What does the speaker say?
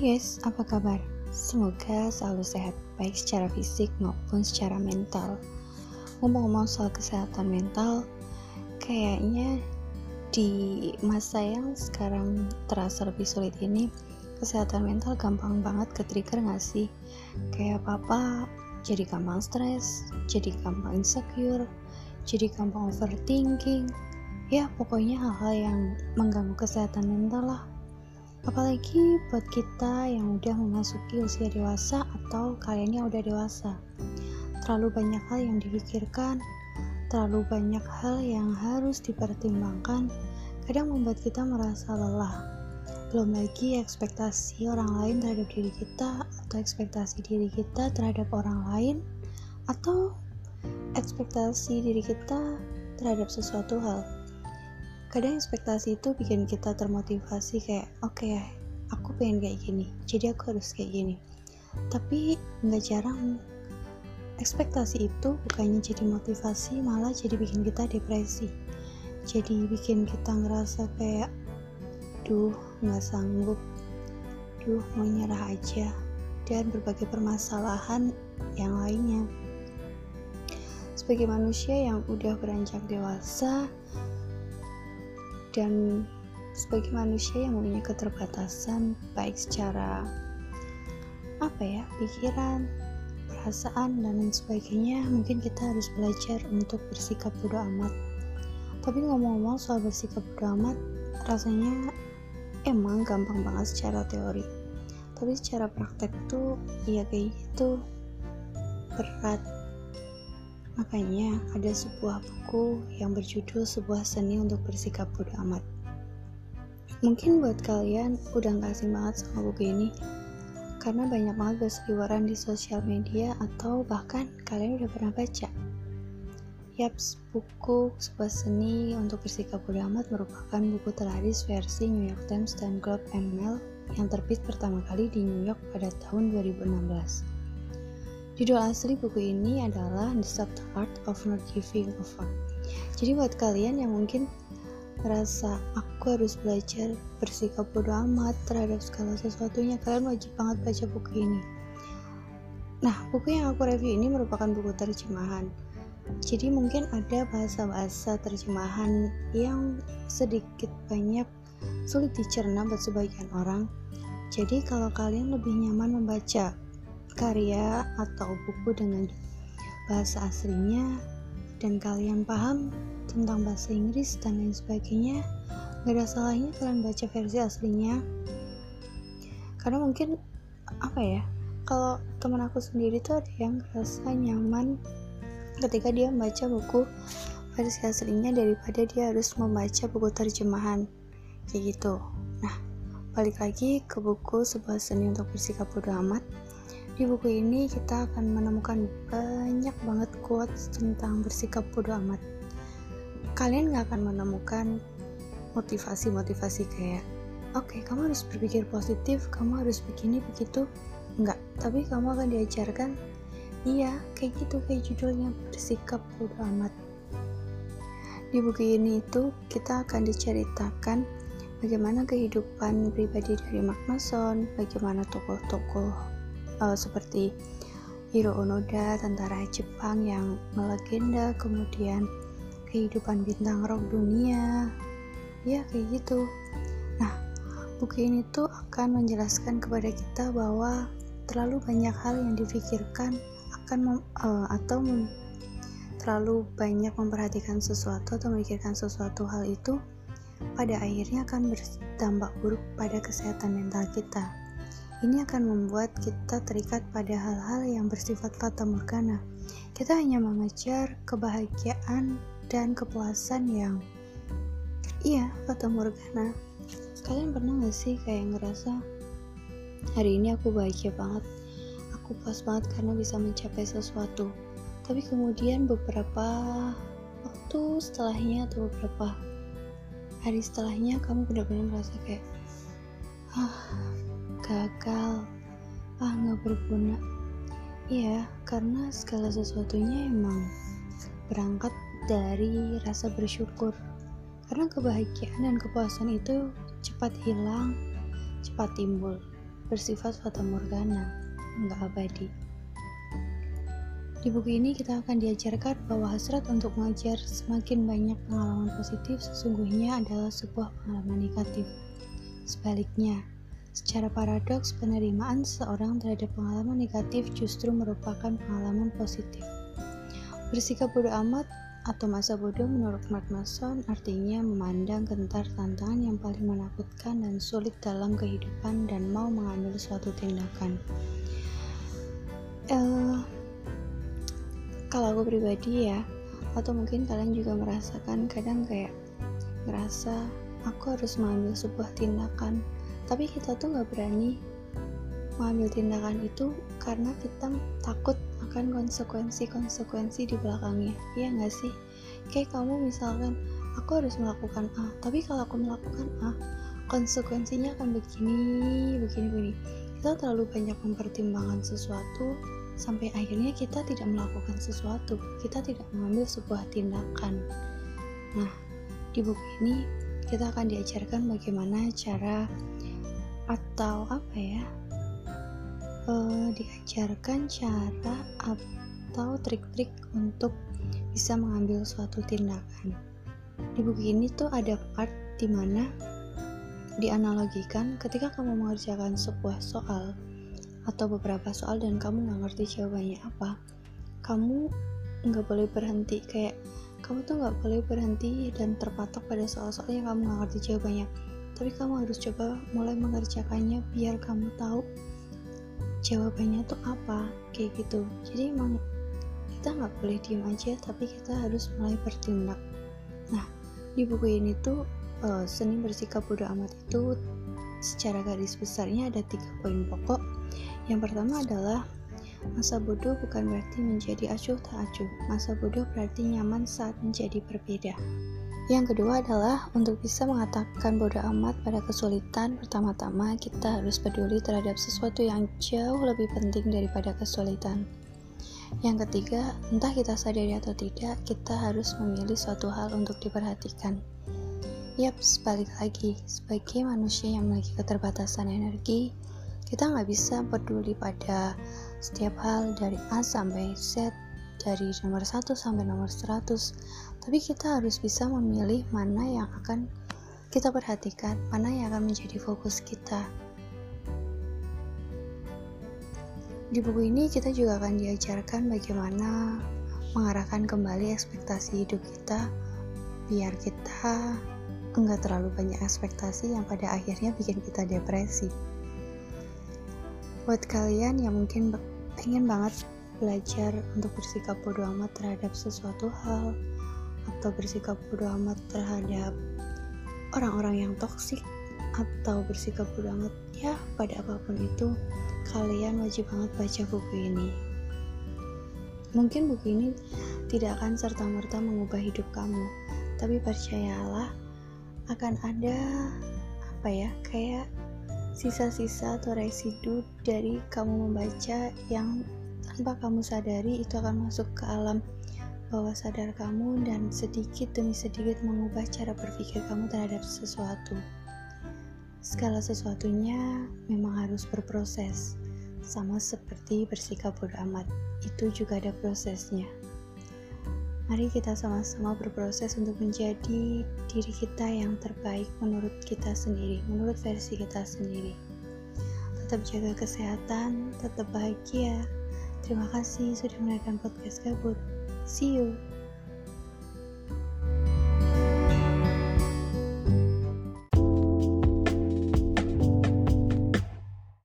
Hai guys, apa kabar? Semoga selalu sehat, baik secara fisik maupun secara mental. Ngomong-ngomong soal kesehatan mental, kayaknya di masa yang sekarang terasa lebih sulit ini, kesehatan mental gampang banget ke-trigger gak sih? Kayak apa-apa jadi gampang stres, jadi gampang insecure, jadi gampang overthinking. Ya, pokoknya hal-hal yang mengganggu kesehatan mental lah. Apalagi buat kita yang udah memasuki usia dewasa atau kalian yang udah dewasa, terlalu banyak hal yang dipikirkan, terlalu banyak hal yang harus dipertimbangkan, kadang membuat kita merasa lelah. Belum lagi ekspektasi orang lain terhadap diri kita, atau ekspektasi diri kita terhadap orang lain, atau ekspektasi diri kita terhadap sesuatu hal. Kadang ekspektasi itu bikin kita termotivasi kayak, oke, aku pengen kayak gini, jadi aku harus kayak gini. Tapi gak jarang ekspektasi itu bukannya jadi motivasi, malah jadi bikin kita depresi. Jadi bikin kita ngerasa kayak, duh gak sanggup, duh mau nyerah aja, dan berbagai permasalahan yang lainnya. Sebagai manusia yang udah beranjak dewasa, dan sebagai manusia yang punya keterbatasan baik secara pikiran, perasaan, dan lain sebagainya, mungkin kita harus belajar untuk bersikap bodoh amat. Tapi ngomong-ngomong soal bersikap bodoh amat, rasanya emang gampang banget secara teori, tapi secara praktek tuh ya kayak gitu berat. Makanya ada sebuah buku yang berjudul Sebuah Seni Untuk Bersikap Bodoh Amat. Mungkin buat kalian udah gak asing banget sama buku ini, karena banyak banget berseliweran di sosial media atau bahkan kalian udah pernah baca. Yaps, buku Sebuah Seni Untuk Bersikap Bodoh Amat merupakan buku terlaris versi New York Times dan Globe and Mail yang terbit pertama kali di New York pada tahun 2016. Judul asli buku ini adalah The Art of Not Giving Up. Jadi buat kalian yang mungkin merasa aku harus belajar bersikap bodoh amat terhadap segala sesuatunya, kalian wajib banget baca buku ini. Nah, buku yang aku review ini merupakan buku terjemahan. Jadi mungkin ada bahasa-bahasa terjemahan yang sedikit banyak sulit dicerna buat sebagian orang. Jadi kalau kalian lebih nyaman membaca karya atau buku dengan bahasa aslinya dan kalian paham tentang bahasa Inggris dan lain sebagainya, gak ada salahnya kalian baca versi aslinya. Karena mungkin kalau teman aku sendiri tuh ada yang ngerasa nyaman ketika dia membaca buku versi aslinya daripada dia harus membaca buku terjemahan kayak gitu. Nah, balik lagi ke buku Sebuah Seni Untuk Bersikap Bodoh Amat. Di buku ini kita akan menemukan banyak banget quotes tentang bersikap bodoh amat. Kalian gak akan menemukan motivasi-motivasi kayak, oke, kamu harus berpikir positif, kamu harus begini, begitu. Enggak, tapi kamu akan diajarkan, iya, kayak gitu, kayak judulnya, bersikap bodoh amat. Di buku ini itu kita akan diceritakan bagaimana kehidupan pribadi dari Mark Manson, bagaimana tokoh-tokoh seperti Hiro Onoda, tentara Jepang yang melegenda, kemudian kehidupan bintang rock dunia, ya kayak gitu. Nah, buku ini tuh akan menjelaskan kepada kita bahwa terlalu banyak hal yang dipikirkan terlalu banyak memperhatikan sesuatu atau memikirkan sesuatu hal itu pada akhirnya akan berdampak buruk pada kesehatan mental kita. Ini akan membuat kita terikat pada hal-hal yang bersifat fata morgana. Kita hanya mengejar kebahagiaan dan kepuasan yang fata morgana. Kalian pernah gak sih kayak ngerasa, hari ini aku bahagia banget, aku puas banget karena bisa mencapai sesuatu, tapi kemudian beberapa waktu setelahnya atau beberapa hari setelahnya kamu benar-benar merasa kayak gagal, gak berguna. Iya, karena segala sesuatunya emang berangkat dari rasa bersyukur. Karena kebahagiaan dan kepuasan itu cepat hilang, cepat timbul. bersifat fata morgana, nggak abadi. Di buku ini kita akan diajarkan bahwa hasrat untuk mengejar semakin banyak pengalaman positif sesungguhnya adalah sebuah pengalaman negatif. Sebaliknya, secara paradoks, penerimaan seseorang terhadap pengalaman negatif justru merupakan pengalaman positif. Bersikap bodoh amat atau masa bodoh menurut Mark Manson artinya memandang gentar tantangan yang paling menakutkan dan sulit dalam kehidupan dan mau mengambil suatu tindakan. Kalau aku pribadi ya, atau mungkin kalian juga merasakan kadang kayak ngerasa aku harus mengambil sebuah tindakan, tapi kita tuh gak berani mengambil tindakan itu karena kita takut akan konsekuensi di belakangnya, iya gak sih? Kayak kamu misalkan, aku harus melakukan A, tapi kalau aku melakukan A, konsekuensinya akan begini. Kita terlalu banyak mempertimbangkan sesuatu, sampai akhirnya kita tidak melakukan sesuatu, kita tidak mengambil sebuah tindakan. Nah, di buku ini kita akan diajarkan bagaimana cara atau diajarkan cara atau trik-trik untuk bisa mengambil suatu tindakan. Di buku ini tuh ada part dimana dianalogikan ketika kamu mengerjakan sebuah soal atau beberapa soal dan kamu gak ngerti jawabannya apa, kamu gak boleh berhenti, kayak kamu tuh gak boleh berhenti dan terpatok pada soal-soal yang kamu gak ngerti jawabannya, tapi kamu harus coba mulai mengerjakannya biar kamu tahu jawabannya tuh apa, kayak gitu. Jadi emang kita gak boleh diem aja, tapi kita harus mulai bertindak. Nah, di buku ini tuh seni bersikap bodoh amat itu secara garis besarnya ada 3 poin pokok. Yang pertama adalah masa bodoh bukan berarti menjadi acuh tak acuh. Masa bodoh berarti nyaman saat menjadi berbeda. Yang kedua adalah untuk bisa mengatakan bodoh amat pada kesulitan, pertama-tama kita harus peduli terhadap sesuatu yang jauh lebih penting daripada kesulitan. Yang ketiga, entah kita sadari atau tidak, kita harus memilih suatu hal untuk diperhatikan. Yaps, balik lagi, sebagai manusia yang memiliki keterbatasan energi, kita nggak bisa peduli pada setiap hal dari A sampai Z, dari nomor 1 sampai nomor 100, tapi kita harus bisa memilih mana yang akan kita perhatikan, mana yang akan menjadi fokus kita. Di buku ini kita juga akan diajarkan bagaimana mengarahkan kembali ekspektasi hidup kita biar kita nggak terlalu banyak ekspektasi yang pada akhirnya bikin kita depresi. Buat kalian yang mungkin pengen banget belajar untuk bersikap bodoh amat terhadap sesuatu hal atau bersikap bodoh amat terhadap orang-orang yang toksik atau bersikap bodoh amat ya pada apapun itu, kalian wajib banget baca buku ini. Mungkin buku ini tidak akan serta-merta mengubah hidup kamu, tapi percayalah akan ada kayak sisa-sisa atau residu dari kamu membaca yang tanpa kamu sadari itu akan masuk ke alam bawah sadar kamu dan sedikit demi sedikit mengubah cara berpikir kamu terhadap sesuatu. Segala sesuatunya memang harus berproses, sama seperti bersikap bodoh amat, itu juga ada prosesnya. Mari kita sama-sama berproses untuk menjadi diri kita yang terbaik menurut kita sendiri, menurut versi kita sendiri. Tetap jaga kesehatan, tetap bahagia. Terima kasih sudah mendengarkan podcast Gabut. See you!